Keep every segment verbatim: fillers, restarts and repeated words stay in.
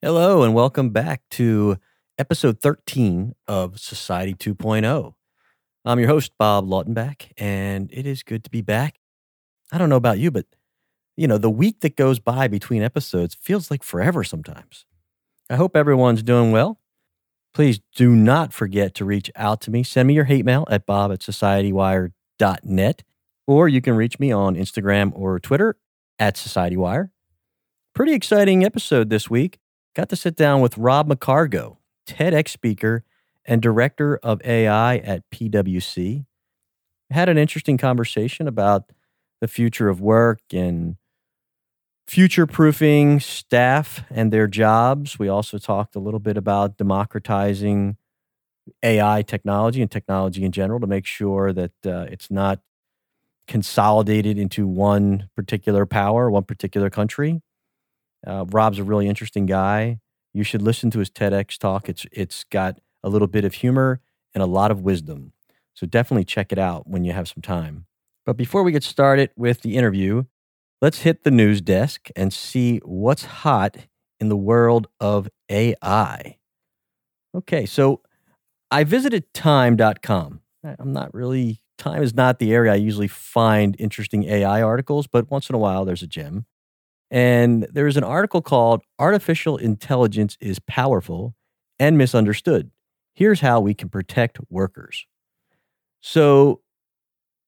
Hello, and welcome back to episode thirteen of Society two point oh. I'm your host, Bob Lautenbach, and it is good to be back. I don't know about you, but, you know, the week that goes by between episodes feels like forever sometimes. I hope everyone's doing well. Please do not forget to reach out to me. Send me your hate mail at bob at societywire dot net, or you can reach me on Instagram or Twitter at societywire. Pretty exciting episode this week. Got to sit down with Rob McCargo, TEDx speaker and director of A I at P W C. Had an interesting conversation about the future of work and future-proofing staff and their jobs. We also talked a little bit about democratizing A I technology and technology in general to make sure that uh, it's not consolidated into one particular power, one particular country. Uh, Rob's a really interesting guy. You should listen to his TEDx talk. It's It's got a little bit of humor and a lot of wisdom. So definitely check it out when you have some time. But before we get started with the interview, let's hit the news desk and see what's hot in the world of A I. Okay, so I visited time dot com. I'm not really, Time is not the area I usually find interesting A I articles, but once in a while there's a gem. And there is an article called Artificial Intelligence is Powerful and Misunderstood. Here's how we can protect workers. So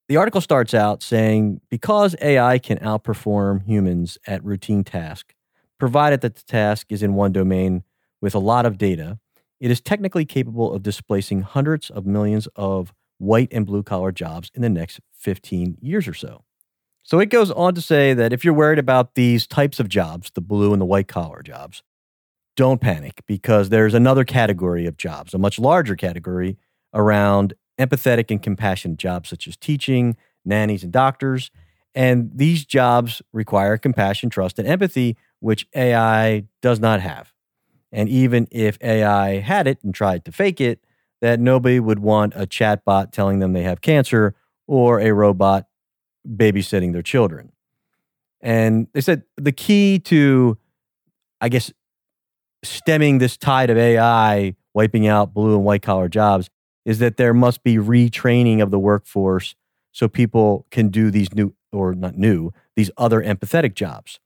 the article starts out saying, because A I can outperform humans at routine tasks, provided that the task is in one domain with a lot of data, it is technically capable of displacing hundreds of millions of white and blue-collar jobs in the next fifteen years or so. So it goes on to say that if you're worried about these types of jobs, the blue and the white collar jobs, don't panic because there's another category of jobs, a much larger category around empathetic and compassionate jobs such as teaching, nannies, and doctors. And these jobs require compassion, trust, and empathy, which A I does not have. And even if A I had it and tried to fake it, that nobody would want a chatbot telling them they have cancer or a robot babysitting their children. And they said the key to, I guess, stemming this tide of A I wiping out blue and white collar jobs is that there must be retraining of the workforce so people can do these new, or not new, these other empathetic jobs.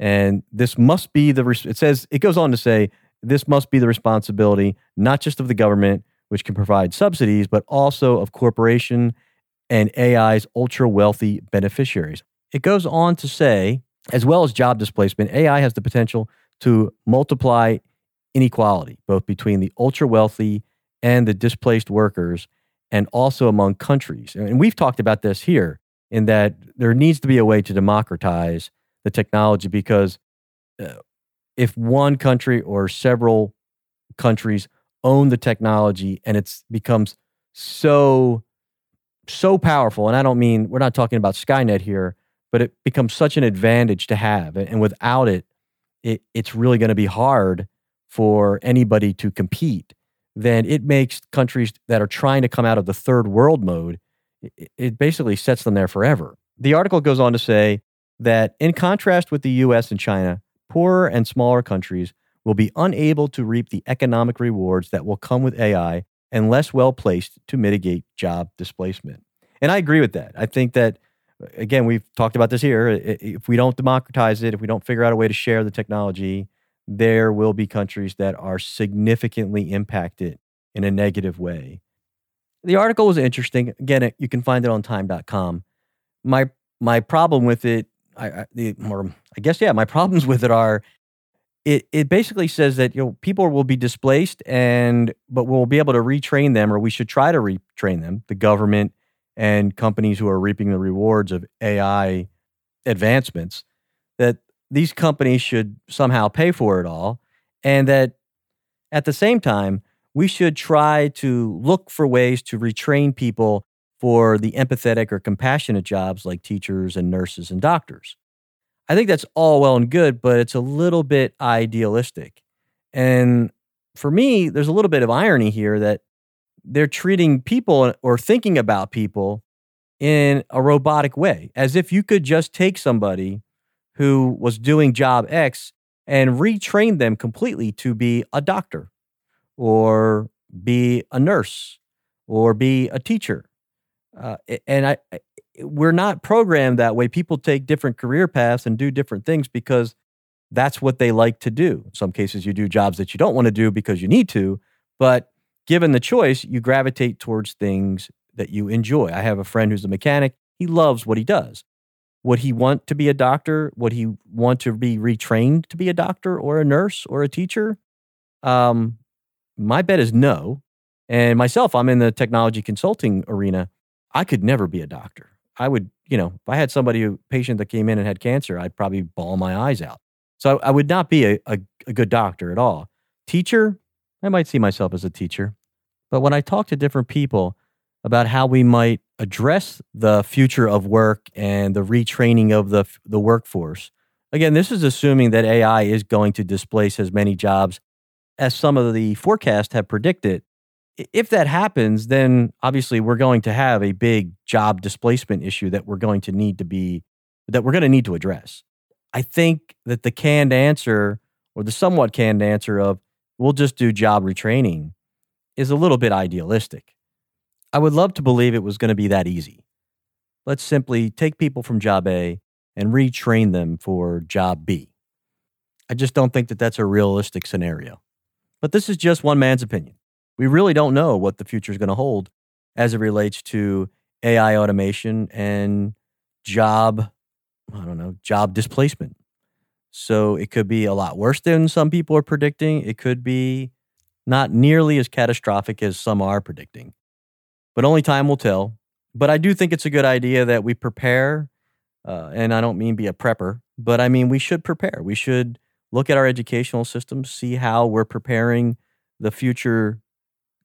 And this must be the, it says, it goes on to say, this must be the responsibility, not just of the government, which can provide subsidies, but also of corporation and A I's ultra-wealthy beneficiaries. It goes on to say, as well as job displacement, A I has the potential to multiply inequality, both between the ultra-wealthy and the displaced workers, and also among countries. And we've talked about this here, in that there needs to be a way to democratize the technology, because uh, if one country or several countries own the technology and it becomes so... so powerful, and I don't mean, we're not talking about Skynet here, but it becomes such an advantage to have. And without it, it it's really going to be hard for anybody to compete. Then it makes countries that are trying to come out of the third world mode, it, it basically sets them there forever. The article goes on to say that in contrast with the U S and China, poorer and smaller countries will be unable to reap the economic rewards that will come with A I and less well-placed to mitigate job displacement. And I agree with that. I think that, again, we've talked about this here. If we don't democratize it, if we don't figure out a way to share the technology, there will be countries that are significantly impacted in a negative way. The article was interesting. Again, you can find it on time dot com. My my problem with it, I, I, the, or I guess, yeah, my problems with it are, It it basically says that, you know, people will be displaced, and but we'll be able to retrain them, or we should try to retrain them, the government and companies who are reaping the rewards of A I advancements, that these companies should somehow pay for it all, and that at the same time, we should try to look for ways to retrain people for the empathetic or compassionate jobs like teachers and nurses and doctors. I think that's all well and good, but it's a little bit idealistic. And for me, there's a little bit of irony here that they're treating people or thinking about people in a robotic way, as if you could just take somebody who was doing job X and retrain them completely to be a doctor or be a nurse or be a teacher. Uh, and I, I, we're not programmed that way. People take different career paths and do different things because that's what they like to do. In some cases, you do jobs that you don't want to do because you need to, but given the choice, you gravitate towards things that you enjoy. I have a friend who's a mechanic. He loves what he does. Would he want to be a doctor? Would he want to be retrained to be a doctor or a nurse or a teacher? Um, my bet is no. And myself, I'm in the technology consulting arena. I could never be a doctor. I would, you know, if I had somebody, a patient that came in and had cancer, I'd probably bawl my eyes out. So I, I would not be a, a, a good doctor at all. Teacher, I might see myself as a teacher. But when I talk to different people about how we might address the future of work and the retraining of the the workforce. Again, this is assuming that A I is going to displace as many jobs as some of the forecasts have predicted. If that happens, then obviously we're going to have a big job displacement issue that we're going to need to be, that we're going to need to address. I think that the canned answer or the somewhat canned answer of we'll just do job retraining is a little bit idealistic. I would love to believe it was going to be that easy. Let's simply take people from job A and retrain them for job B. I just don't think that that's a realistic scenario. But this is just one man's opinion. We really don't know what the future is going to hold as it relates to A I automation and job, I don't know, job displacement. So it could be a lot worse than some people are predicting. It could be not nearly as catastrophic as some are predicting. But only time will tell. But I do think it's a good idea that we prepare, uh, and I don't mean be a prepper, but I mean we should prepare. We should look at our educational systems, see how we're preparing the future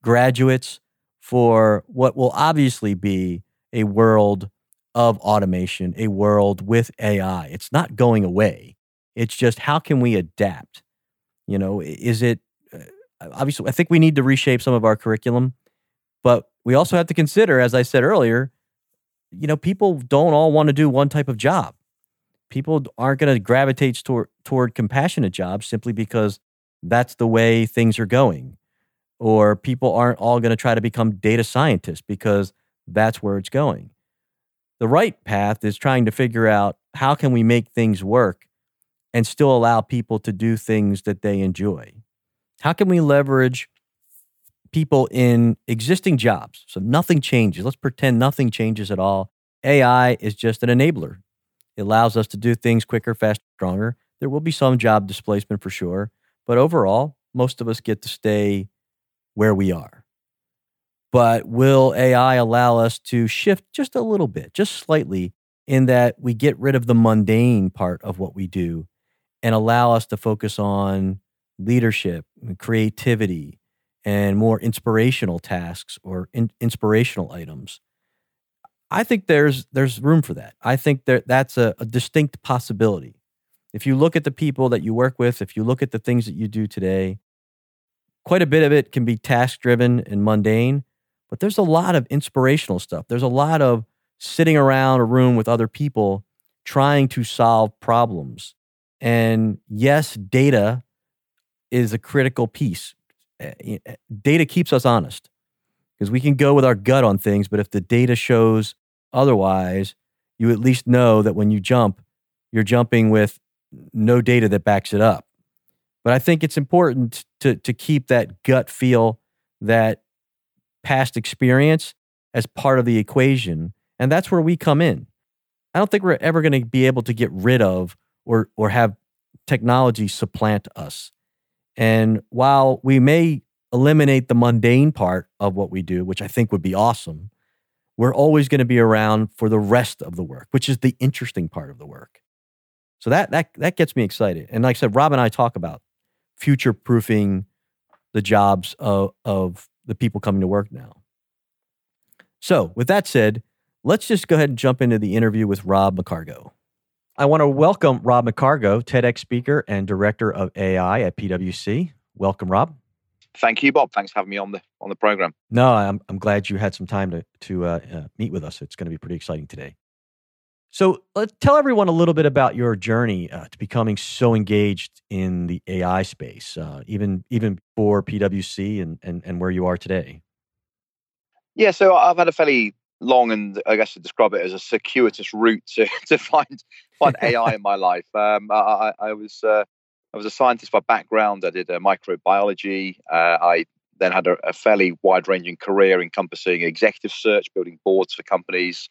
graduates for what will obviously be a world of automation, a world with A I. It's not going away. It's just how can we adapt? You know, is it, uh, obviously, I think we need to reshape some of our curriculum, but we also have to consider, as I said earlier, you know, people don't all want to do one type of job. People aren't going to gravitate toward, toward compassionate jobs simply because that's the way things are going. Or people aren't all going to try to become data scientists because that's where it's going. The right path is trying to figure out how can we make things work and still allow people to do things that they enjoy. How can we leverage people in existing jobs? So nothing changes. Let's pretend nothing changes at all. A I is just an enabler. It allows us to do things quicker, faster, stronger. There will be some job displacement for sure, but overall, most of us get to stay where we are. But will A I allow us to shift just a little bit, just slightly, in that we get rid of the mundane part of what we do and allow us to focus on leadership and creativity and more inspirational tasks or in, inspirational items? I think there's there's room for that. I think that that's a, a distinct possibility. If you look at the people that you work with, if you look at the things that you do today, quite a bit of it can be task-driven and mundane, but there's a lot of inspirational stuff. There's a lot of sitting around a room with other people trying to solve problems. And yes, data is a critical piece. Data keeps us honest because we can go with our gut on things, but if the data shows otherwise, you at least know that when you jump, you're jumping with no data that backs it up. But I think it's important to to keep that gut feel, that past experience as part of the equation, and that's where we come in. I don't think we're ever going to be able to get rid of or or have technology supplant us. And while we may eliminate the mundane part of what we do, which I think would be awesome, we're always going to be around for the rest of the work, which is the interesting part of the work. So that that that gets me excited. And like I said, Rob and I talk about future-proofing the jobs of, of the people coming to work now. So with that said, let's just go ahead and jump into the interview with Rob McCargo. I want to welcome Rob McCargo, TEDx speaker and director of A I at P W C. Welcome, Rob. Thank you, Bob. Thanks for having me on the on the program. No, I'm I'm glad you had some time to to uh, uh, meet with us. It's going to be pretty exciting today. So let's tell everyone a little bit about your journey uh, to becoming so engaged in the A I space, uh, even even before PwC and, and and where you are today. Yeah, so I've had a fairly long and I guess to describe it as a circuitous route to to find find A I in my life. Um, I, I was uh, I was a scientist by background. I did uh, microbiology. Uh, I then had a, a fairly wide ranging career encompassing executive search, building boards for companies.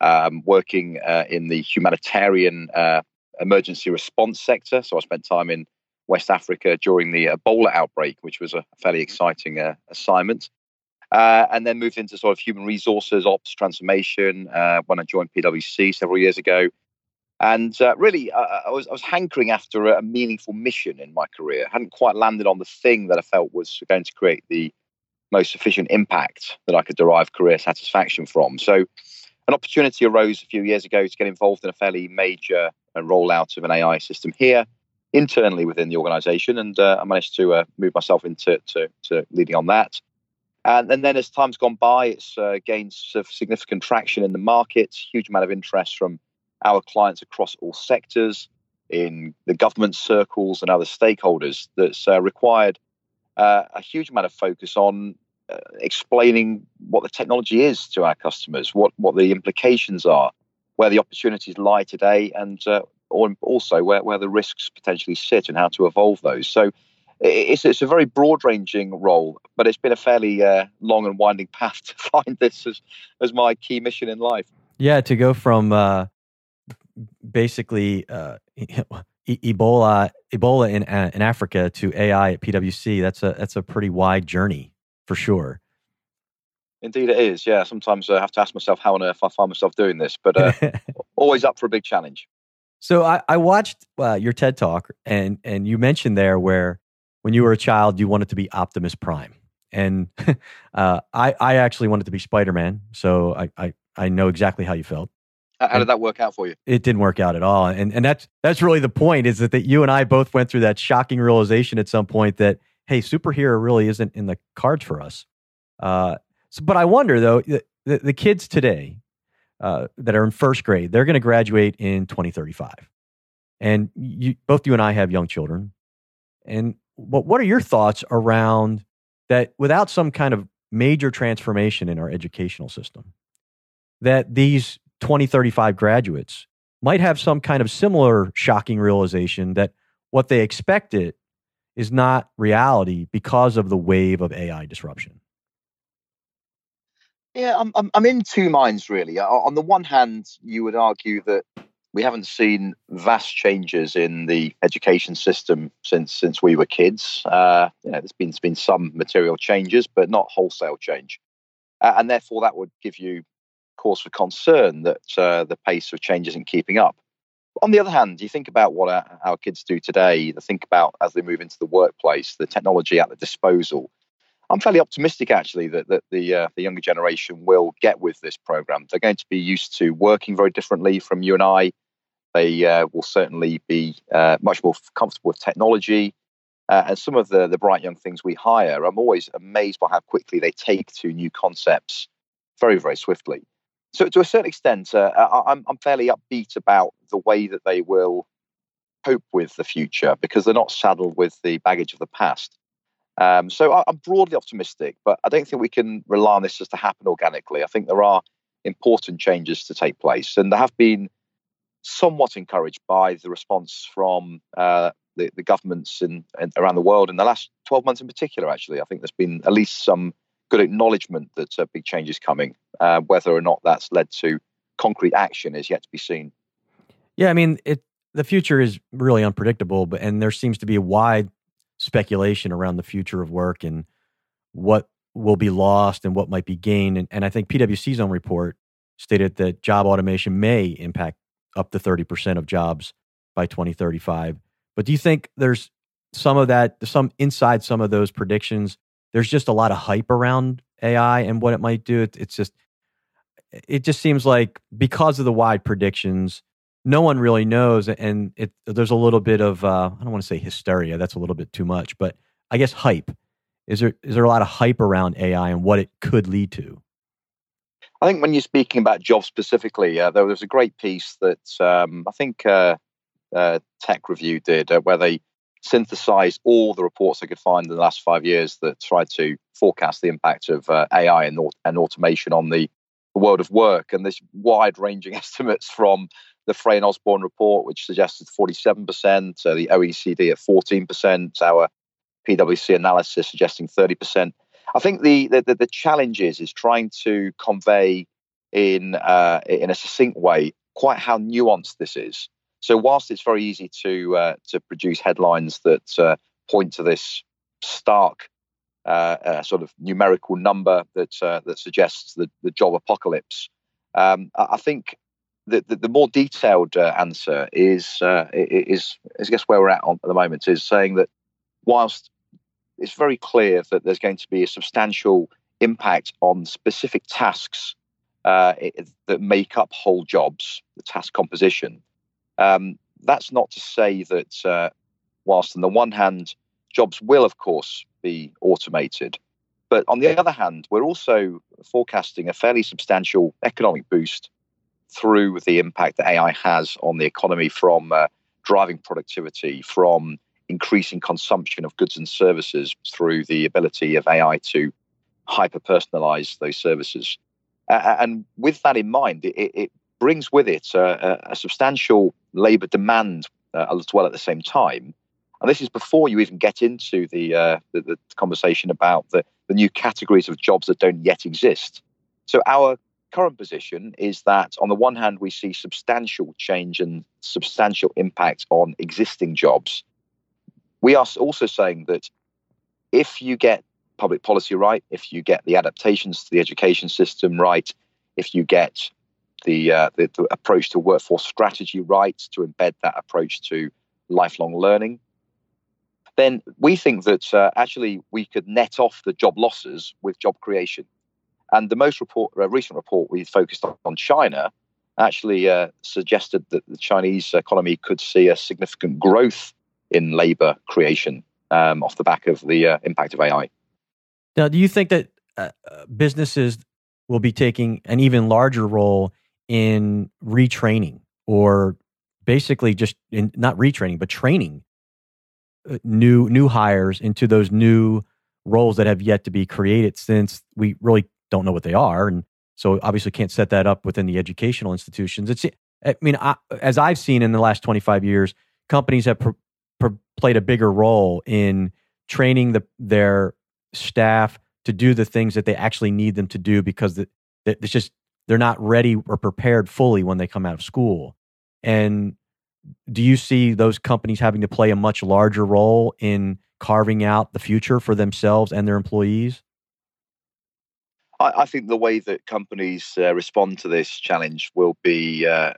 Um, working uh, in the humanitarian uh, emergency response sector. So I spent time in West Africa during the Ebola outbreak, which was a fairly exciting uh, assignment. Uh, and then moved into sort of human resources, ops transformation uh, when I joined PwC several years ago. And uh, really, uh, I, was, I was hankering after a meaningful mission in my career. I hadn't quite landed on the thing that I felt was going to create the most efficient impact that I could derive career satisfaction from. So an opportunity arose a few years ago to get involved in a fairly major uh, rollout of an A I system here internally within the organization. And uh, I managed to uh, move myself into to, to leading on that. And, and then as time's gone by, it's uh, gained sort of significant traction in the market, huge amount of interest from our clients across all sectors, in the government circles and other stakeholders that's uh, required uh, a huge amount of focus on Uh, explaining what the technology is to our customers, what what the implications are, where the opportunities lie today, and uh, or also where, where the risks potentially sit and how to evolve those. So it's, it's a very broad-ranging role, but it's been a fairly uh, long and winding path to find this as, as my key mission in life. Yeah, to go from uh, basically uh, Ebola Ebola in, uh, in Africa to A I at PwC, that's a that's a pretty wide journey. For sure. Indeed it is. Yeah. Sometimes I have to ask myself how on earth I find myself doing this, but uh, always up for a big challenge. So I, I watched uh, your TED Talk and, and you mentioned there where when you were a child, you wanted to be Optimus Prime. And uh, I, I actually wanted to be Spider-Man. So I, I, I know exactly how you felt. How, how did that work out for you? It didn't work out at all. And, and that's, that's really the point is that, that you and I both went through that shocking realization at some point that hey, superhero really isn't in the cards for us. Uh, so, but I wonder, though, the, the kids today uh, that are in first grade, they're going to graduate in twenty thirty-five. And you, both you and I have young children. And what, what are your thoughts around that without some kind of major transformation in our educational system, that these twenty thirty-five graduates might have some kind of similar shocking realization that what they expected is not reality because of the wave of A I disruption? Yeah, I'm, I'm I'm in two minds, really. On the one hand, you would argue that we haven't seen vast changes in the education system since since we were kids. Uh, you know, there's been, there's been some material changes, but not wholesale change. Uh, and therefore, that would give you cause for concern that uh, the pace of change isn't keeping up. On the other hand, you think about what our, our kids do today, the think about as they move into the workplace, the technology at the disposal. I'm fairly optimistic, actually, that, that the uh, the younger generation will get with this program. They're going to be used to working very differently from you and I. They uh, will certainly be uh, much more comfortable with technology. Uh, and some of the, the bright young things we hire, I'm always amazed by how quickly they take to new concepts very, very swiftly. So to a certain extent, uh, I'm, I'm fairly upbeat about the way that they will cope with the future because they're not saddled with the baggage of the past. Um, so I, I'm broadly optimistic, but I don't think we can rely on this just to happen organically. I think there are important changes to take place. And I have been somewhat encouraged by the response from uh, the, the governments in, in, around the world in the last twelve months in particular, actually. I think there's been at least some good acknowledgement that a uh, big change is coming. Uh, whether or not that's led to concrete action is yet to be seen. Yeah, I mean, it, the future is really unpredictable, but and there seems to be a wide speculation around the future of work and what will be lost and what might be gained. And, and I think PwC's own report stated that job automation may impact up to thirty percent of jobs by twenty thirty-five. But do you think there's some of that, some inside some of those predictions, there's just a lot of hype around A I and what it might do? It, it's just, it just seems like because of the wide predictions, no one really knows. And it, there's a little bit of, uh, I don't want to say hysteria, that's a little bit too much, but I guess hype. Is there, is there a lot of hype around A I and what it could lead to? I think when you're speaking about jobs specifically, uh, there was a great piece that um, I think uh, uh, Tech Review did uh, where they synthesized all the reports they could find in the last five years that tried to forecast the impact of uh, A I and, and automation on the world of work. And there's wide-ranging estimates from the Frey and Osborne report, which suggested forty-seven percent, uh, the O E C D at fourteen percent, our PwC analysis suggesting thirty percent. I think the the, the challenge is, is trying to convey in uh, in a succinct way quite how nuanced this is. So whilst it's very easy to uh, to produce headlines that uh, point to this stark uh, uh, sort of numerical number that uh, that suggests the, the job apocalypse, um, I think the, the the more detailed uh, answer is uh, is is I guess where we're at on, at the moment is saying that whilst it's very clear that there's going to be a substantial impact on specific tasks uh, it, that make up whole jobs, the task composition. Um, that's not to say that uh, whilst on the one hand, jobs will, of course, be automated. But on the other hand, we're also forecasting a fairly substantial economic boost through the impact that A I has on the economy from uh, driving productivity, from increasing consumption of goods and services through the ability of A I to hyper-personalize those services. Uh, and with that in mind, it, it brings with it a, a substantial labor demand uh, as well at the same time. And this is before you even get into the, uh, the, the conversation about the, the new categories of jobs that don't yet exist. So our current position is that on the one hand, we see substantial change and substantial impact on existing jobs. We are also saying that if you get public policy right, if you get the adaptations to the education system right, if you get the, uh, the, the approach to workforce strategy right, to embed that approach to lifelong learning, then we think that uh, actually we could net off the job losses with job creation. And the most report, uh, recent report we focused on, on China actually uh, suggested that the Chinese economy could see a significant growth in labour creation um, off the back of the uh, impact of A I. Now, do you think that uh, businesses will be taking an even larger role in retraining, or basically just in, not retraining, but training uh, new new hires into those new roles that have yet to be created, since we really don't know what they are, and so obviously can't set that up within the educational institutions? It's, I mean, I, as I've seen in the last twenty-five years, companies have Pr- played a bigger role in training the, their staff to do the things that they actually need them to do, because the, the, it's just they're not ready or prepared fully when they come out of school. And do you see those companies having to play a much larger role in carving out the future for themselves and their employees? I, I think the way that companies uh, respond to this challenge will be uh,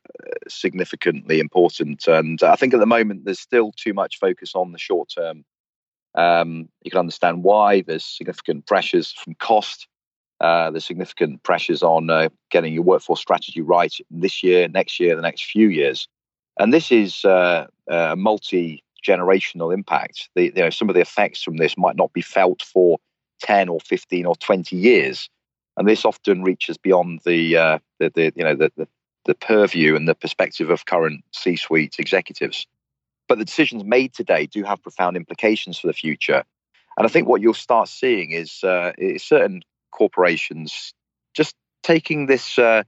significantly important. And I think at the moment, there's still too much focus on the short term. Um, you can understand why. There's significant pressures from cost. Uh, there's significant pressures on uh, getting your workforce strategy right this year, next year, the next few years. And this is uh, a multi-generational impact. The, you know, some of the effects from this might not be felt for ten or fifteen or twenty years. And this often reaches beyond the, uh, the, the you know the, the, the purview and the perspective of current C-suite executives. But the decisions made today do have profound implications for the future. And I think what you'll start seeing is, uh, is certain corporations just taking this uh,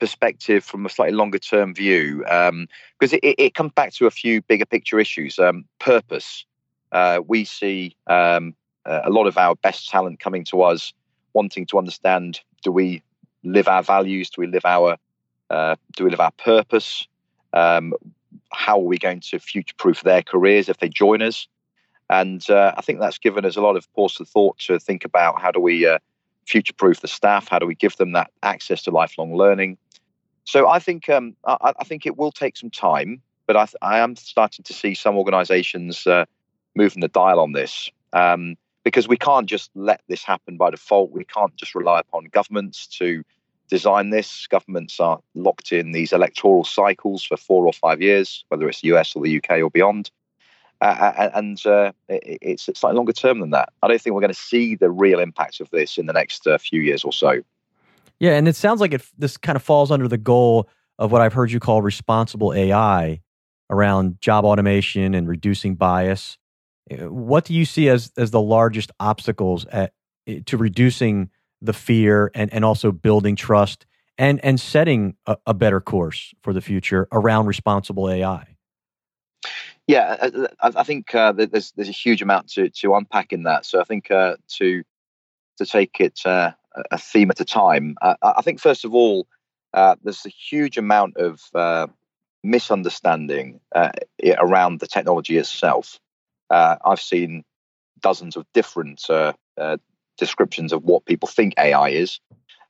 perspective from a slightly longer term view, um, because it, it comes back to a few bigger picture issues. Um, purpose. Uh, we see um, a lot of our best talent coming to us wanting to understand, do we live our values? Do we live our uh, do we live our purpose? Um, how are we going to future-proof their careers if they join us? And uh, I think that's given us a lot of pause for thought to think about how do we uh, future-proof the staff? How do we give them that access to lifelong learning? So I think um, I, I think it will take some time, but I, th- I am starting to see some organisations uh, moving the dial on this. Um, Because we can't just let this happen by default. We can't just rely upon governments to design this. Governments are locked in these electoral cycles for four or five years, whether it's the U S or the U K or beyond. Uh, and uh, it's slightly longer term than that. I don't think we're going to see the real impact of this in the next uh, few years or so. Yeah, and it sounds like it. This kind of falls under the goal of what I've heard you call responsible A I around job automation and reducing bias. What do you see as as the largest obstacles at, to reducing the fear and, and also building trust and, and setting a, a better course for the future around responsible A I? Yeah, I, I think uh, there's there's a huge amount to to unpack in that. So I think uh, to to take it uh, a theme at a time. Uh, I think first of all, uh, there's a huge amount of uh, misunderstanding uh, around the technology itself. Uh, I've seen dozens of different uh, uh, descriptions of what people think A I is,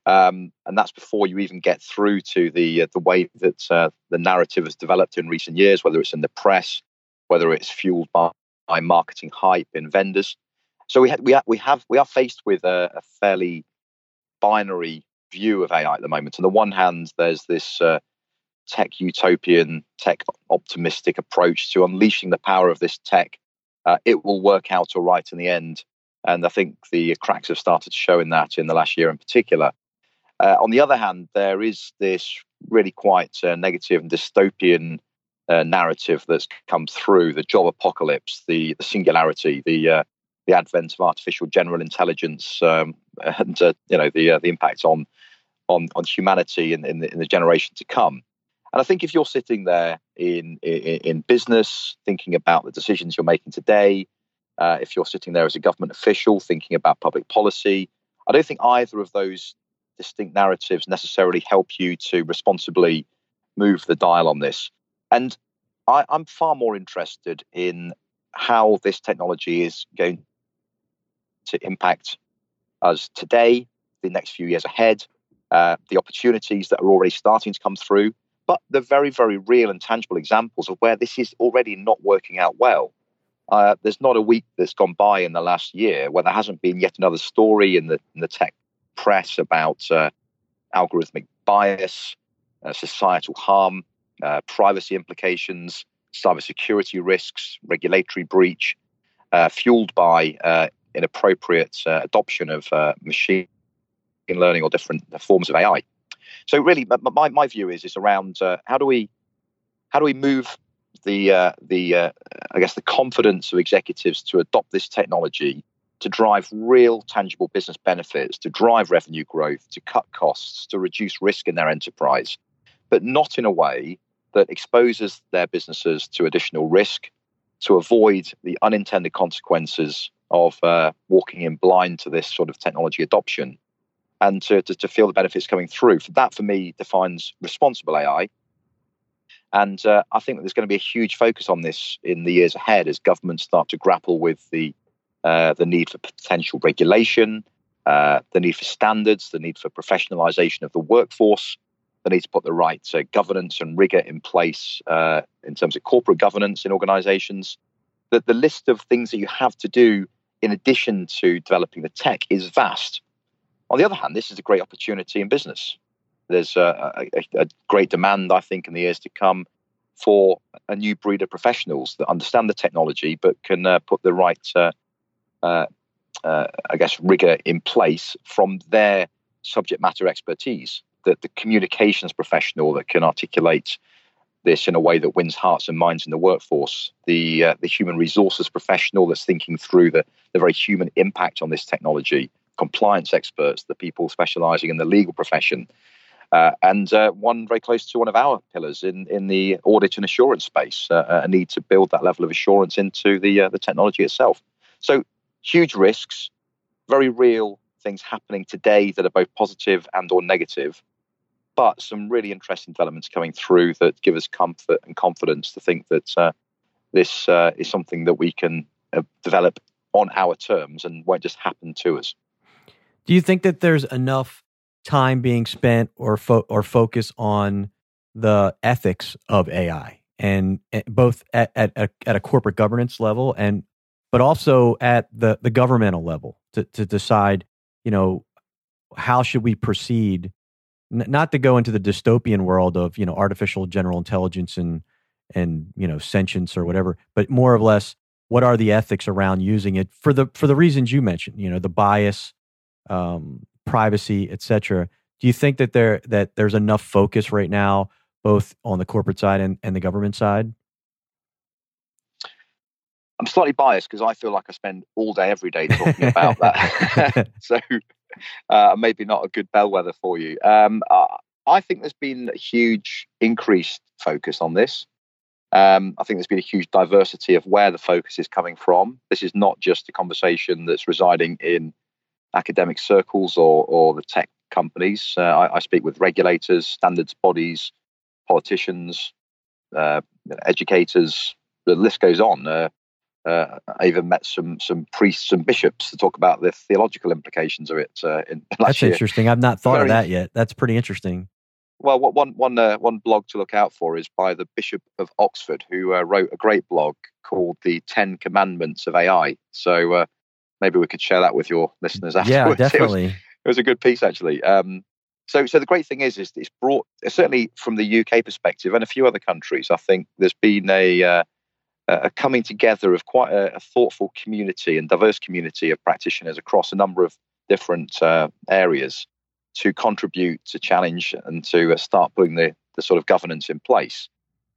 um, and that's before you even get through to the uh, the way that uh, the narrative has developed in recent years, whether it's in the press, whether it's fueled by, by marketing hype in vendors. So we ha- we ha- we have we are faced with a, a fairly binary view of A I at the moment. On the one hand, there's this uh, tech utopian, tech optimistic approach to unleashing the power of this tech. Uh, it will work out all right in the end. And I think the cracks have started to show in that in the last year in particular. Uh, on the other hand, there is this really quite uh, negative and dystopian uh, narrative that's come through, the job apocalypse, the, the singularity, the uh, the advent of artificial general intelligence, um, and uh, you know the uh, the impact on on on humanity in in the, in the generation to come. And I think if you're sitting there in, in in business, thinking about the decisions you're making today, uh, if you're sitting there as a government official, thinking about public policy, I don't think either of those distinct narratives necessarily help you to responsibly move the dial on this. And I, I'm far more interested in how this technology is going to impact us today, the next few years ahead, uh, the opportunities that are already starting to come through, but the very, very real and tangible examples of where this is already not working out well. Uh, there's not a week that's gone by in the last year where there hasn't been yet another story in the, in the tech press about uh, algorithmic bias, uh, societal harm, uh, privacy implications, cybersecurity risks, regulatory breach, uh, fueled by uh, inappropriate uh, adoption of uh, machine learning or different forms of A I. So really, my my view is is around uh, how do we how do we move the uh, the uh, I guess the confidence of executives to adopt this technology to drive real tangible business benefits, to drive revenue growth, to cut costs, to reduce risk in their enterprise, but not in a way that exposes their businesses to additional risk, to avoid the unintended consequences of uh, walking in blind to this sort of technology adoption, and to, to, to feel the benefits coming through. For that, for me, defines responsible A I. And uh, I think that there's going to be a huge focus on this in the years ahead as governments start to grapple with the uh, the need for potential regulation, uh, the need for standards, the need for professionalization of the workforce. They need to put the right uh, governance and rigor in place uh, in terms of corporate governance in organizations. That the list of things that you have to do in addition to developing the tech is vast. On the other hand, this is a great opportunity in business. There's uh, a, a great demand, I think, in the years to come for a new breed of professionals that understand the technology but can uh, put the right, uh, uh, uh, I guess, rigor in place from their subject matter expertise. That the communications professional that can articulate this in a way that wins hearts and minds in the workforce, the uh, the human resources professional that's thinking through the, the very human impact on this technology, compliance experts, the people specializing in the legal profession, uh, and uh, one very close to one of our pillars in, in the audit and assurance space, uh, a need to build that level of assurance into the uh, the technology itself. So huge risks, very real things happening today that are both positive and or negative, but some really interesting developments coming through that give us comfort and confidence to think that uh, this uh, is something that we can uh, develop on our terms and won't just happen to us. Do you think that there's enough time being spent or fo- or focus on the ethics of A I, and, and both at, at, at, at a corporate governance level and but also at the, the governmental level to, to decide, you know, how should we proceed? Not to go into the dystopian world of, you know, artificial general intelligence and, and, you know, sentience or whatever, but more or less, what are the ethics around using it for the, for the reasons you mentioned, you know, the bias, um, privacy, et cetera. do you think that there that there's enough focus right now, both on the corporate side and, and the government side? I'm slightly biased because I feel like I spend all day, every day talking about that. So uh, maybe not a good bellwether for you. Um, uh, I think there's been a huge increased focus on this. Um, I think there's been a huge diversity of where the focus is coming from. This is not just a conversation that's residing in academic circles or, or the tech companies. Uh, I, I speak with regulators, standards bodies, politicians, uh, educators. The list goes on. Uh, uh, I even met some some priests and bishops to talk about the theological implications of it. Uh, in That's year. Interesting. I've not thought Very, of that yet. That's pretty interesting. Well, one, one, uh, one blog to look out for is by the Bishop of Oxford, who uh, wrote a great blog called The Ten Commandments of A I. So uh, maybe we could share that with your listeners afterwards. Yeah, definitely. It was, it was a good piece, actually. Um, so so the great thing is, is it's brought, certainly from the U K perspective and a few other countries, I think there's been a, uh, a coming together of quite a, a thoughtful community and diverse community of practitioners across a number of different uh, areas to contribute, to challenge, and to start putting the, the sort of governance in place.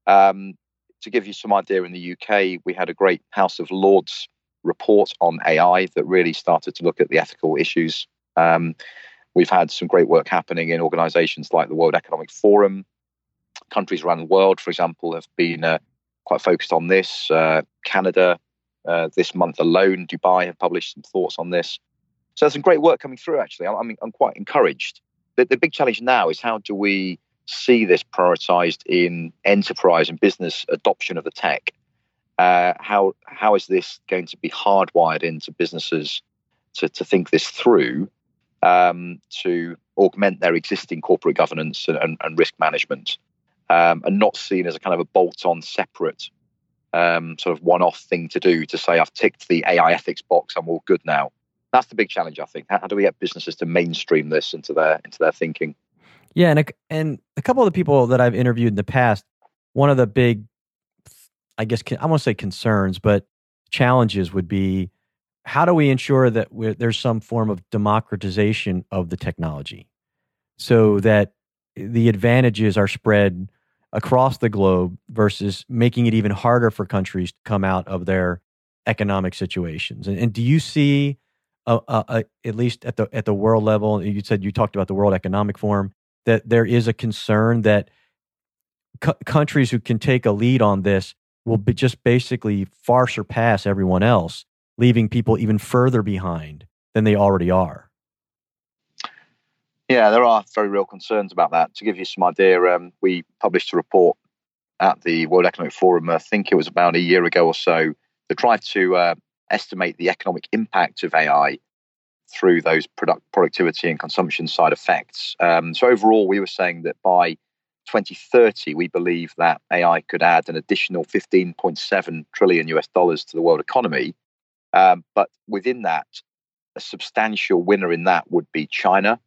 Um, to give you some idea, in the U K, we had a great House of Lords report on A I that really started to look at the ethical issues. Um, we've had some great work happening in organisations like the World Economic Forum. Countries around the world, for example, have been uh, quite focused on this. Uh, Canada, uh, this month alone, Dubai have published some thoughts on this. So there's some great work coming through, actually. I mean, I'm quite encouraged. The, the big challenge now is how do we see this prioritized in enterprise and business adoption of the tech? Uh, how how is this going to be hardwired into businesses to, to think this through, um, to augment their existing corporate governance and, and, and risk management, um, and not seen as a kind of a bolt-on separate um, sort of one-off thing to do to say, I've ticked the A I ethics box, I'm all good now. That's the big challenge, I think. How do we get businesses to mainstream this into their into their thinking? Yeah, and a, and a couple of the people that I've interviewed in the past, one of the big, I guess, I won't say concerns, but challenges would be, how do we ensure that we're, there's some form of democratization of the technology so that the advantages are spread across the globe versus making it even harder for countries to come out of their economic situations? And, and do you see... Uh, uh, uh, at least at the at the world level, you said you talked about the World Economic Forum, that there is a concern that cu- countries who can take a lead on this will be just basically far surpass everyone else, leaving people even further behind than they already are. Yeah, there are very real concerns about that. To give you some idea, um, we published a report at the World Economic Forum, I think it was about a year ago or so, that tried to... Uh, estimate the economic impact of A I through those product productivity and consumption side effects. Um, so overall, we were saying that by twenty thirty, we believe that A I could add an additional fifteen point seven trillion U S dollars to the world economy. Um, but within that, a substantial winner in that would be China,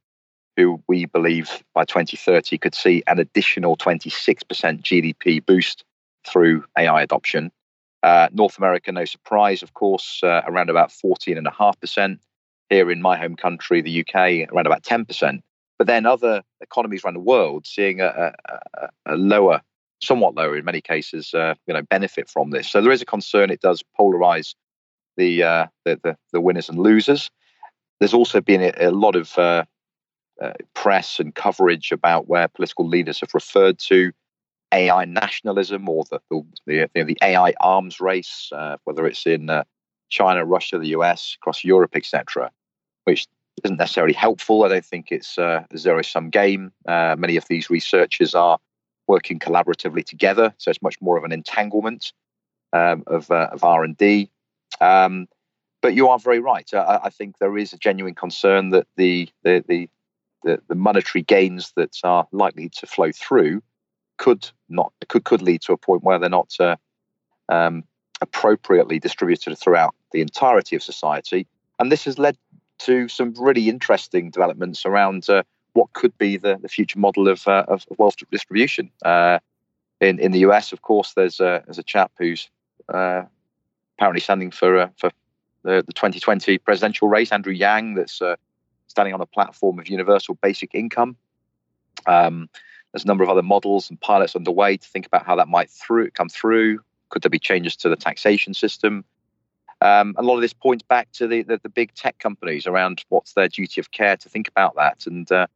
who we believe by twenty thirty could see an additional twenty-six percent G D P boost through A I adoption. Uh, North America, no surprise, of course, uh, around about fourteen point five percent. Here in my home country, the U K, around about ten percent. But then other economies around the world seeing a, a, a lower, somewhat lower in many cases, uh, you know, benefit from this. So there is a concern it does polarize the uh, the, the, the winners and losers. There's also been a, a lot of uh, uh, press and coverage about where political leaders have referred to A I nationalism or the the, the, the A I arms race, uh, whether it's in uh, China, Russia, the U S, across Europe, et cetera, which isn't necessarily helpful. I don't think it's uh, a zero-sum game. Uh, many of these researchers are working collaboratively together, so it's much more of an entanglement um, of uh, of R and D. Um, but you are very right. I, I think there is a genuine concern that the the the the, the monetary gains that are likely to flow through could not could could lead to a point where they're not uh, um, appropriately distributed throughout the entirety of society, and this has led to some really interesting developments around uh, what could be the, the future model of, uh, of wealth distribution. Uh, in in the U S, of course, there's a there's a chap who's uh, apparently standing for uh, for the, the twenty twenty presidential race, Andrew Yang, that's uh, standing on a platform of universal basic income. Um, there's a number of other models and pilots underway to think about how that might through come through. Could there be changes to the taxation system? Um, a lot of this points back to the, the the big tech companies around what's their duty of care to think about that. And uh,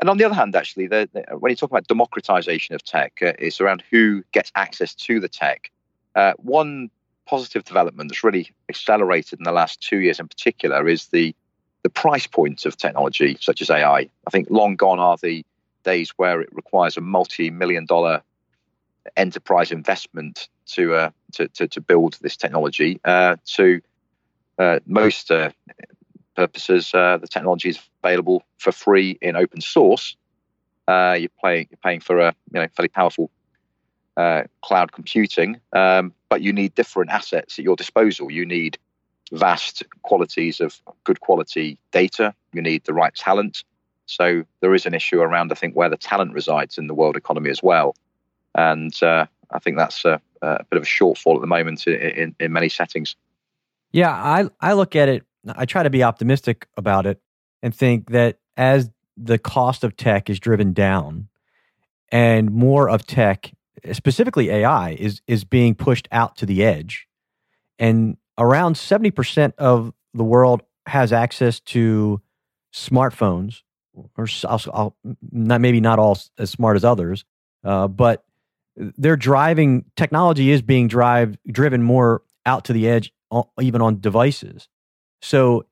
and on the other hand, actually, the, the, when you talk about democratization of tech, uh, it's around who gets access to the tech. Uh, one positive development that's really accelerated in the last two years in particular is the the price point of technology, such as A I. I think long gone are the days where it requires a multi-million dollar enterprise investment to uh, to, to to build this technology. Uh, to uh, most uh, purposes, uh, the technology is available for free in open source. Uh, you're, pay, you're paying for a you know fairly powerful uh, cloud computing, um, but you need different assets at your disposal. You need vast qualities of good quality data. You need the right talent. So there is an issue around, I think, where the talent resides in the world economy as well. And uh, I think that's a, a bit of a shortfall at the moment in, in, in many settings. Yeah, I, I look at it, I try to be optimistic about it and think that as the cost of tech is driven down and more of tech, specifically A I, is, is being pushed out to the edge, and around seventy percent of the world has access to smartphones, or I'll, I'll, not, maybe not all as smart as others, uh, but they're driving, technology is being drive, driven more out to the edge, even on devices. So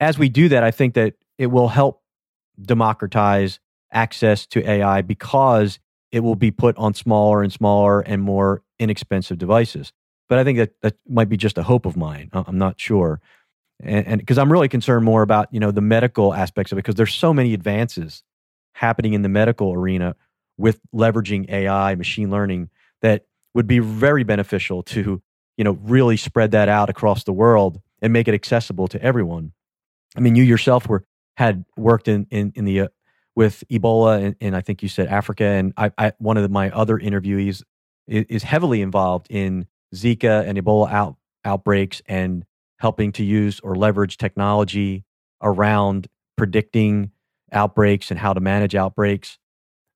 as we do that, I think that it will help democratize access to A I because it will be put on smaller and smaller and more inexpensive devices. But I think that that might be just a hope of mine. I'm not sure. And because I'm really concerned more about, you know, the medical aspects of it, because there's so many advances happening in the medical arena with leveraging A I, machine learning, that would be very beneficial to, you know, really spread that out across the world and make it accessible to everyone. I mean, you yourself were had worked in in, in the uh, with Ebola, and, and I think you said Africa. And I, I one of the, my other interviewees is, is heavily involved in Zika and Ebola out, outbreaks, and helping to use or leverage technology around predicting outbreaks and how to manage outbreaks.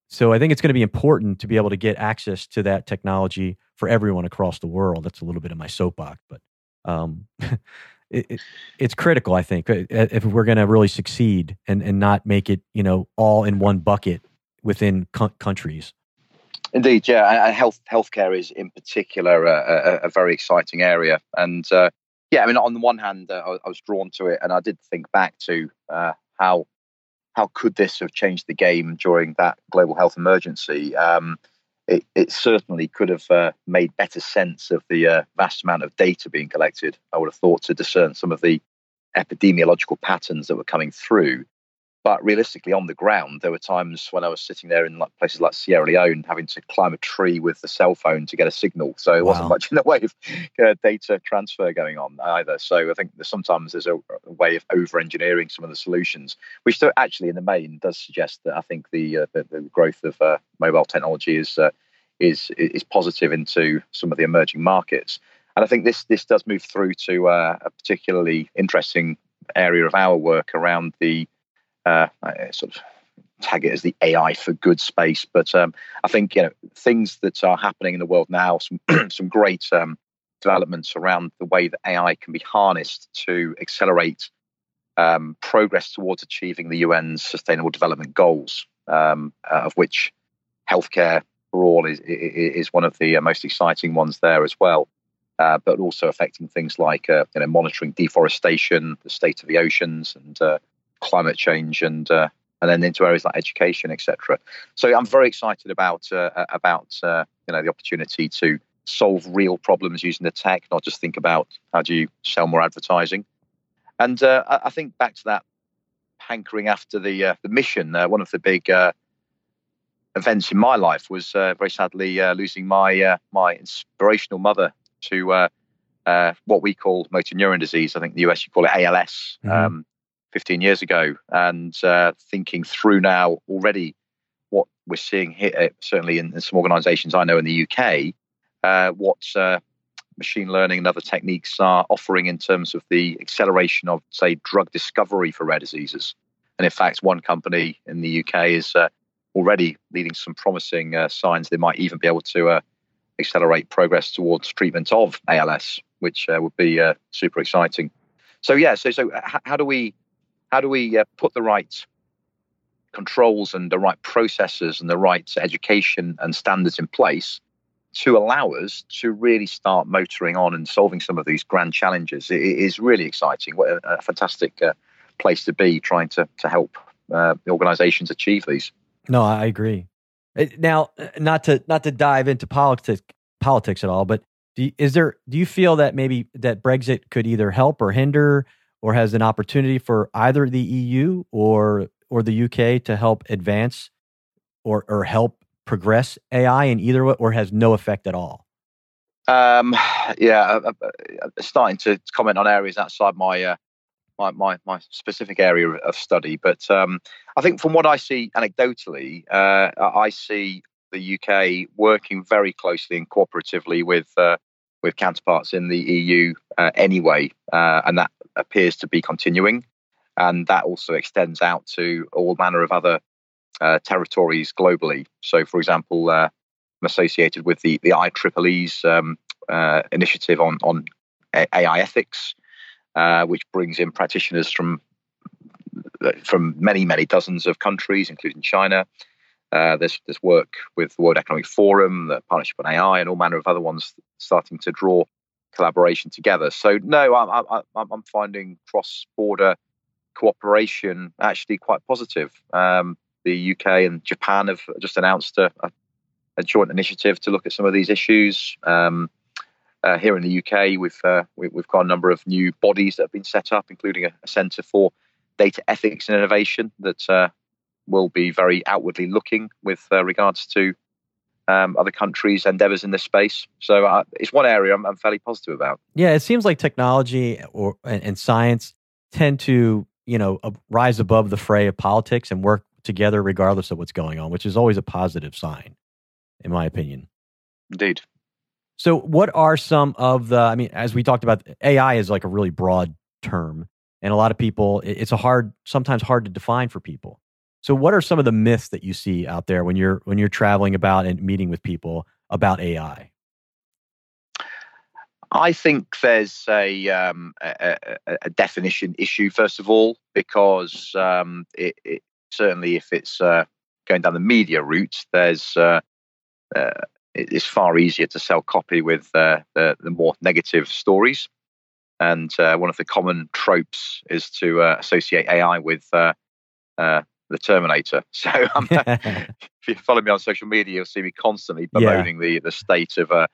So I think it's going to be important to be able to get access to that technology for everyone across the world. That's a little bit of my soapbox, but um, it, it, it's critical, I think, if we're going to really succeed and, and not make it, you know, all in one bucket within co- countries. Indeed, yeah, and health healthcare is in particular a, a, a very exciting area. And uh, yeah, I mean, on the one hand, uh, I was drawn to it, and I did think back to uh, how. How could this have changed the game during that global health emergency? Um, it, it certainly could have uh, made better sense of the uh, vast amount of data being collected, I would have thought, to discern some of the epidemiological patterns that were coming through. But realistically, on the ground, there were times when I was sitting there in like places like Sierra Leone having to climb a tree with the cell phone to get a signal. So it wow. wasn't much in the way of uh, data transfer going on either. So I think that sometimes there's a, a way of over-engineering some of the solutions, which actually in the main does suggest that I think the uh, the, the growth of uh, mobile technology is, uh, is is positive into some of the emerging markets. And I think this, this does move through to uh, a particularly interesting area of our work around the Uh, I sort of tag it as the A I for good space, but um, I think you know things that are happening in the world now. Some some great um, developments around the way that A I can be harnessed to accelerate um, progress towards achieving the U N's Sustainable Development Goals, um, uh, of which healthcare for all is is one of the most exciting ones there as well. Uh, but also affecting things like uh, you know monitoring deforestation, the state of the oceans, and uh, climate change, and uh, and then into areas like education, et cetera. So I'm very excited about uh, about uh, you know the opportunity to solve real problems using the tech, not just think about how do you sell more advertising. And uh, I think back to that hankering after the uh, the mission. Uh, one of the big uh, events in my life was uh, very sadly uh, losing my uh, my inspirational mother to uh, uh, what we call motor neuron disease. I think in the U S you call it A L S. Mm-hmm. Um, fifteen years ago, and uh, thinking through now already what we're seeing here, certainly in, in some organisations I know in the U K, uh, what uh, machine learning and other techniques are offering in terms of the acceleration of, say, drug discovery for rare diseases. And in fact, one company in the U K is uh, already leading some promising uh, signs they might even be able to uh, accelerate progress towards treatment of A L S, which uh, would be uh, super exciting. So yeah, so so how do we how do we uh, put the right controls and the right processes and the right education and standards in place to allow us to really start motoring on and solving some of these grand challenges? It is really exciting. What a, a fantastic uh, place to be, trying to to help uh, organizations achieve these. No, I agree. Now, not to not to dive into politics politics at all, but do you, is there do you feel that maybe that Brexit could either help or hinder, or has an opportunity for either the E U or or the U K to help advance or or help progress A I in either way, or has no effect at all? Um, yeah, uh, uh, starting to comment on areas outside my, uh, my my my specific area of study, but um, I think from what I see anecdotally, uh, I see the U K working very closely and cooperatively with uh, with counterparts in the E U uh, anyway, uh, and that appears to be continuing, and that also extends out to all manner of other Uh, territories globally. So, for example, uh, I'm associated with the, the I triple E's um, uh, initiative on, on A I ethics, uh, which brings in practitioners from from many, many dozens of countries, including China. Uh, there's, there's work with the World Economic Forum, the Partnership on A I, and all manner of other ones starting to draw collaboration together. So, no, I'm, I'm, I'm finding cross-border cooperation actually quite positive. Um, The U K and Japan have just announced a, a joint initiative to look at some of these issues. Um, uh, here in the U K, we've uh, we, we've got a number of new bodies that have been set up, including a, a Centre for Data Ethics and Innovation that uh, will be very outwardly looking with uh, regards to um, other countries' endeavours in this space. So uh, it's one area I'm, I'm fairly positive about. Yeah, it seems like technology or and, and science tend to you know rise above the fray of politics and work together regardless of what's going on, which is always a positive sign, in my opinion. Indeed. So what are some of the, I mean, as we talked about, A I is like a really broad term, and a lot of people, it's a hard, sometimes hard to define for people. So what are some of the myths that you see out there when you're, when you're traveling about and meeting with people about A I? I think there's a, um, a, a definition issue, first of all, because um, it, it certainly, if it's uh, going down the media route, there's uh, uh, it's far easier to sell copy with uh, the, the more negative stories. And uh, one of the common tropes is to uh, associate A I with uh, uh, the Terminator. So um, if you follow me on social media, you'll see me constantly bemoaning yeah. the, the state of uh,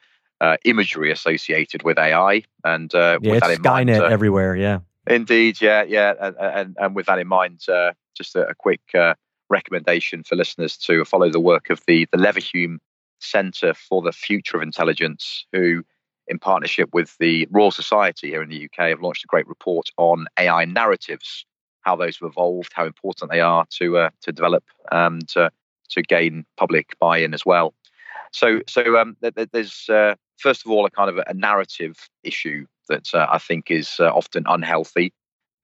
uh, imagery associated with A I. And uh, yeah, with it's that in Skynet mind, uh, everywhere, yeah. Indeed, yeah, yeah. And, and, and with that in mind, uh, just a, a quick uh, recommendation for listeners to follow the work of the, the Leverhulme Centre for the Future of Intelligence, who, in partnership with the Royal Society here in the U K, have launched a great report on A I narratives, how those have evolved, how important they are to uh, to develop and uh, to gain public buy-in as well. So, so um, there's, uh, first of all, a kind of a narrative issue that uh, I think is uh, often unhealthy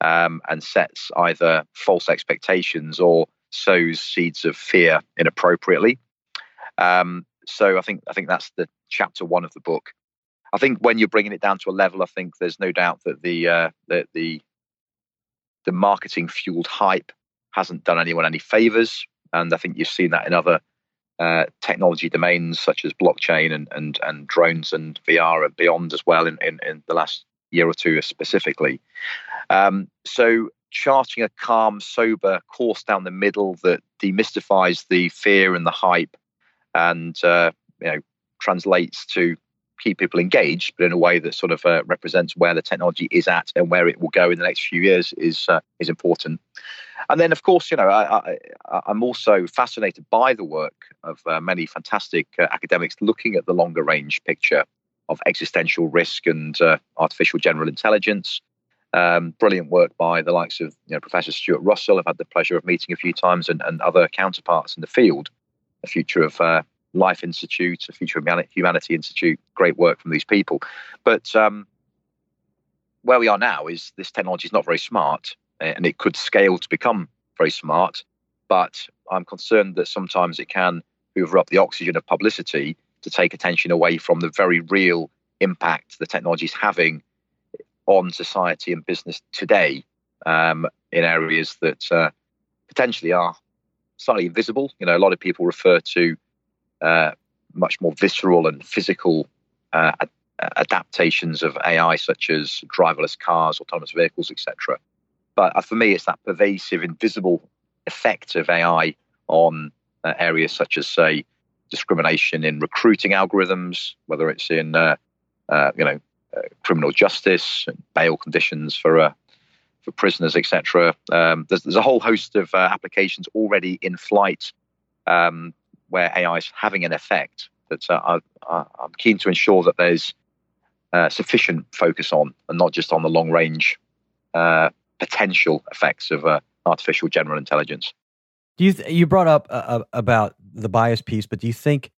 um, and sets either false expectations or sows seeds of fear inappropriately. Um, so I think I think that's the chapter one of the book. I think when you're bringing it down to a level, I think there's no doubt that the uh, that the the marketing fueled hype hasn't done anyone any favors, and I think you've seen that in other Uh, technology domains such as blockchain and, and, and drones and V R and beyond as well in, in, in the last year or two specifically. Um, so charting a calm, sober course down the middle that demystifies the fear and the hype and uh, you know translates to keep people engaged, but in a way that sort of uh, represents where the technology is at and where it will go in the next few years is uh, is important. And then, of course, you know, I, I, I'm also fascinated by the work of uh, many fantastic uh, academics looking at the longer range picture of existential risk and uh, artificial general intelligence. Um, brilliant work by the likes of you know, Professor Stuart Russell. I've had the pleasure of meeting a few times, and, and other counterparts in the field. The Future of uh, Life Institute, the Future Humanity Institute. Great work from these people. But um, where we are now is this technology is not very smart, and it could scale to become very smart. But I'm concerned that sometimes it can hoover up the oxygen of publicity to take attention away from the very real impact the technology is having on society and business today, um, in areas that uh, potentially are slightly invisible. You know, a lot of people refer to uh, much more visceral and physical uh, ad- adaptations of A I, such as driverless cars, autonomous vehicles, et cetera. But uh, for me, it's that pervasive, invisible effect of A I on uh, areas such as, say, discrimination in recruiting algorithms, whether it's in, uh, uh, you know, uh, criminal justice, and bail conditions for uh, for prisoners, et cetera. Um, there's, there's a whole host of uh, applications already in flight um, where A I is having an effect that uh, I, I'm keen to ensure that there's uh, sufficient focus on, and not just on the long-range uh, potential effects of uh, artificial general intelligence. Do you th- you brought up uh, about the bias piece, but do you think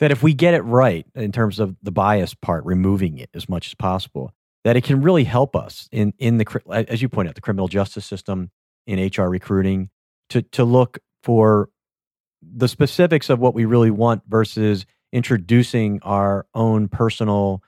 that if we get it right in terms of the bias part, removing it as much as possible, that it can really help us in in the, as you point out, the criminal justice system, in H R recruiting, to to look for the specifics of what we really want versus introducing our own personal,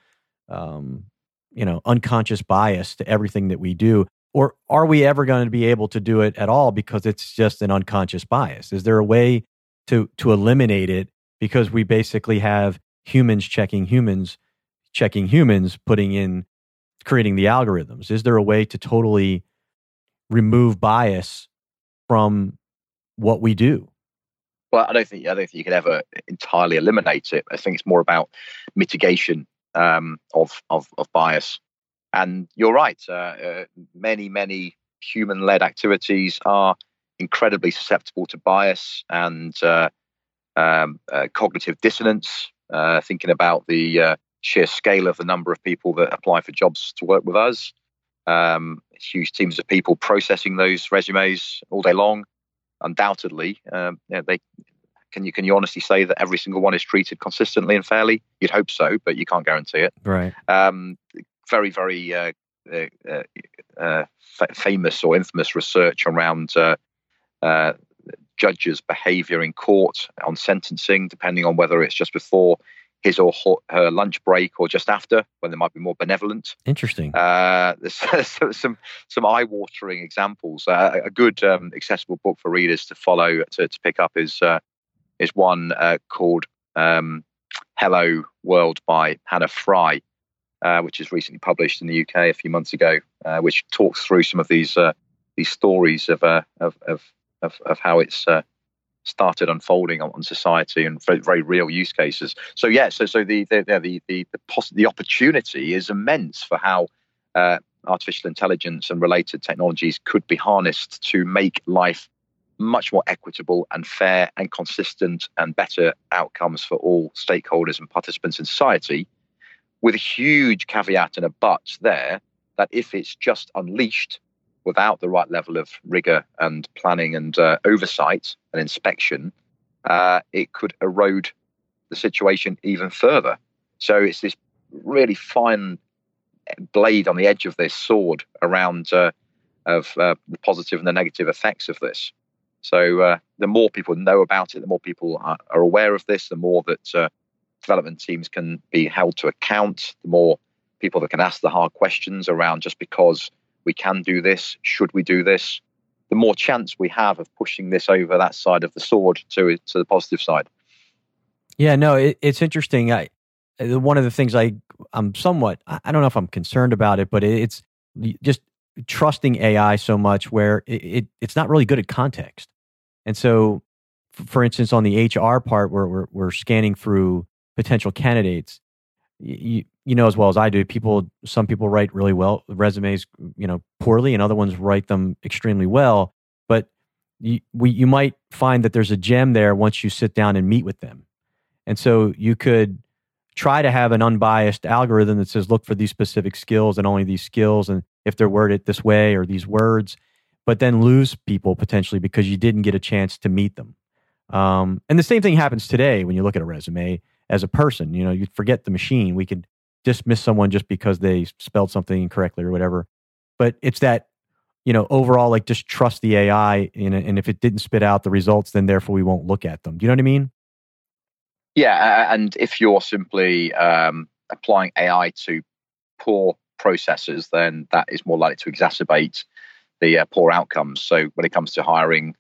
um, you know, unconscious bias to everything that we do? Or are we ever going to be able to do it at all because it's just an unconscious bias? Is there a way to to eliminate it because we basically have humans checking humans, checking humans, putting in, creating the algorithms? Is there a way to totally remove bias from what we do? Well, I don't think I don't think you can ever entirely eliminate it. I think it's more about mitigation um, of, of of bias. And you're right, uh, uh, many, many human-led activities are incredibly susceptible to bias and uh, um, uh, cognitive dissonance, uh, thinking about the uh, sheer scale of the number of people that apply for jobs to work with us, um, huge teams of people processing those resumes all day long. Undoubtedly, um, you know, they can you can you honestly say that every single one is treated consistently and fairly? You'd hope so, but you can't guarantee it. Right. Um, very, very uh, uh, uh, f- famous or infamous research around uh, uh, judges' behavior in court on sentencing, depending on whether it's just before his or her lunch break or just after, when they might be more benevolent. Interesting. Uh, there's some some eye-watering examples. Uh, a good um, accessible book for readers to follow, to, to pick up, is uh, is one uh, called um, Hello World by Hannah Fry, Uh, which is recently published in the U K a few months ago, uh, which talks through some of these uh, these stories of, uh, of of of of how it's uh, started unfolding on, on society, and very, very real use cases. So yeah, so so the the the the the, poss- the opportunity is immense for how uh, artificial intelligence and related technologies could be harnessed to make life much more equitable and fair and consistent, and better outcomes for all stakeholders and participants in society. With a huge caveat and a but there, that if it's just unleashed without the right level of rigor and planning and uh, oversight and inspection, uh, it could erode the situation even further. So it's this really fine blade on the edge of this sword around uh, of uh, the positive and the negative effects of this. So uh, the more people know about it, the more people are, are aware of this, the more that uh, development teams can be held to account, the more people that can ask the hard questions around, just because we can do this, should we do this, the more chance we have of pushing this over that side of the sword to to the positive side. Yeah, no, it, it's interesting. I, one of the things I, I'm somewhat, I don't know if I'm concerned about it, but it's just trusting A I so much where it, it it's not really good at context. And so, for instance, on the H R part where we're, we're scanning through potential candidates, you, you know as well as I do, people, some people write really well resumes, you know, poorly, and other ones write them extremely well. But you, we, you might find that there's a gem there once you sit down and meet with them. And so you could try to have an unbiased algorithm that says, look for these specific skills and only these skills, and if they're worded this way or these words, but then lose people potentially because you didn't get a chance to meet them. Um, and the same thing happens today when you look at a resume. As a person, you know, you forget the machine. We could dismiss someone just because they spelled something incorrectly or whatever. But it's that you know, overall, like, just trust the A I, you know, and if it didn't spit out the results, then therefore we won't look at them. Do you know what I mean? Yeah, and if you're simply um, applying A I to poor processes, then that is more likely to exacerbate the uh, poor outcomes. So when it comes to hiring,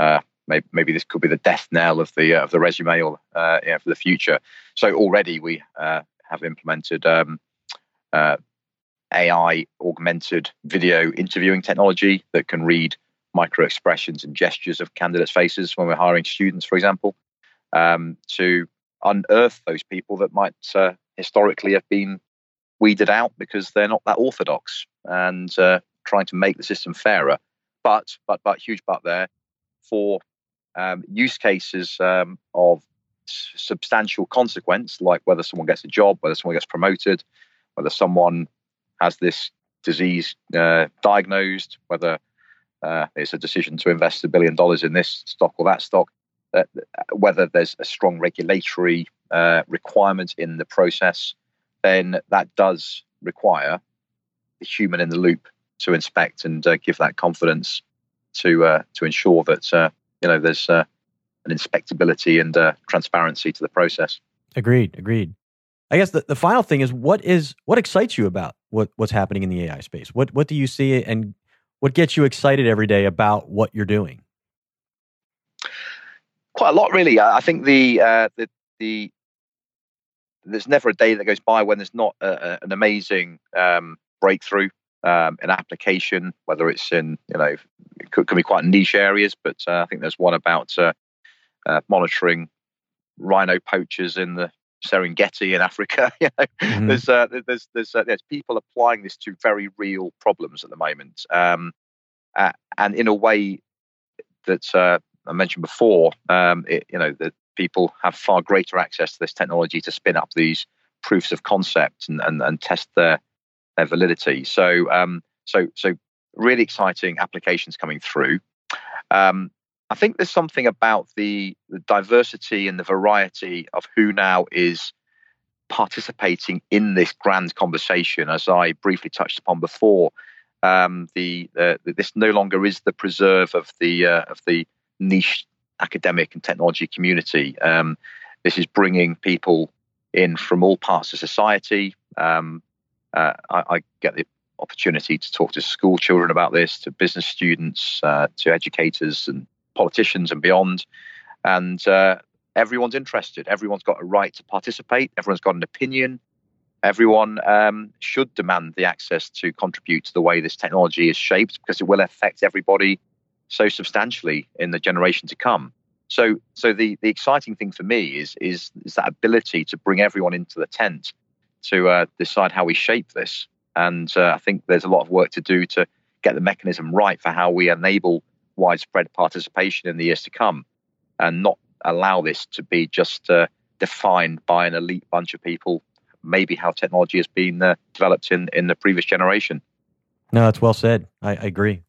uh, maybe, maybe this could be the death knell of the uh, of the resume or uh, yeah, for the future. So already we uh, have implemented um, uh, A I augmented video interviewing technology that can read micro expressions and gestures of candidates' faces when we're hiring students, for example. Um, to unearth those people that might uh, historically have been weeded out because they're not that orthodox, and uh, trying to make the system fairer. But, but, but, huge but there, for um, use cases um, of s- substantial consequence, like whether someone gets a job, whether someone gets promoted, whether someone has this disease uh, diagnosed, whether uh, it's a decision to invest a billion dollars in this stock or that stock. Uh, whether there's a strong regulatory uh, requirement in the process, then that does require the human in the loop to inspect and uh, give that confidence to uh, to ensure that uh, you know there's uh, an inspectability and uh, transparency to the process. Agreed, agreed. I guess the, the final thing is what is what excites you about what, what's happening in the A I space? What what do you see and what gets you excited every day about what you're doing? Quite a lot, really. I think the uh, the the there's never a day that goes by when there's not a, a, an amazing um, breakthrough, um, an application. Whether it's in you know it could, could be quite niche areas, but uh, I think there's one about uh, uh, monitoring rhino poachers in the Serengeti in Africa. you know, mm-hmm. There's uh, there's there's uh, there's people applying this to very real problems at the moment, um, uh, and in a way that. Uh, I mentioned before, um, it, you know, that people have far greater access to this technology to spin up these proofs of concept and, and, and test their their validity. So, um, so, so really exciting applications coming through. Um, I think there's something about the, the diversity and the variety of who now is participating in this grand conversation, as I briefly touched upon before. Um, the uh, this no longer is the preserve of the uh, of the niche academic and technology community. Um, this is bringing people in from all parts of society. Um, uh, I, I get the opportunity to talk to school children about this, to business students, uh, to educators and politicians and beyond. And uh, everyone's interested. Everyone's got a right to participate. Everyone's got an opinion. Everyone um, should demand the access to contribute to the way this technology is shaped, because it will affect everybody so substantially in the generation to come. So, so the, the exciting thing for me is, is is that ability to bring everyone into the tent to uh, decide how we shape this. And uh, I think there's a lot of work to do to get the mechanism right for how we enable widespread participation in the years to come, and not allow this to be just uh, defined by an elite bunch of people. Maybe how technology has been uh, developed in in the previous generation. No, that's well said. I, I agree.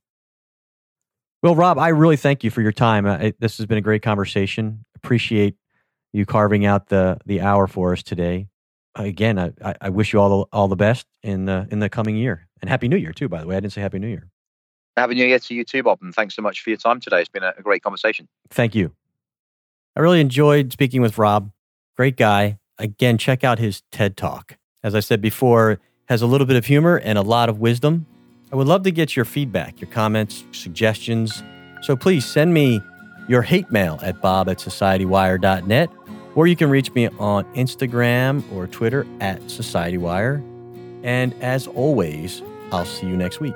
Well, Rob, I really thank you for your time. I, this has been a great conversation. Appreciate you carving out the the hour for us today. Again, I, I wish you all the, all the best in the, in the coming year. And Happy New Year, too, by the way. I didn't say Happy New Year. Happy New Year to you, too, Bob. And thanks so much for your time today. It's been a, a great conversation. Thank you. I really enjoyed speaking with Rob. Great guy. Again, check out his TED Talk. As I said before, has a little bit of humor and a lot of wisdom. I would love to get your feedback, your comments, suggestions. So please send me your hate mail at bob at society wire dot net, or you can reach me on Instagram or Twitter at society wire. And as always, I'll see you next week.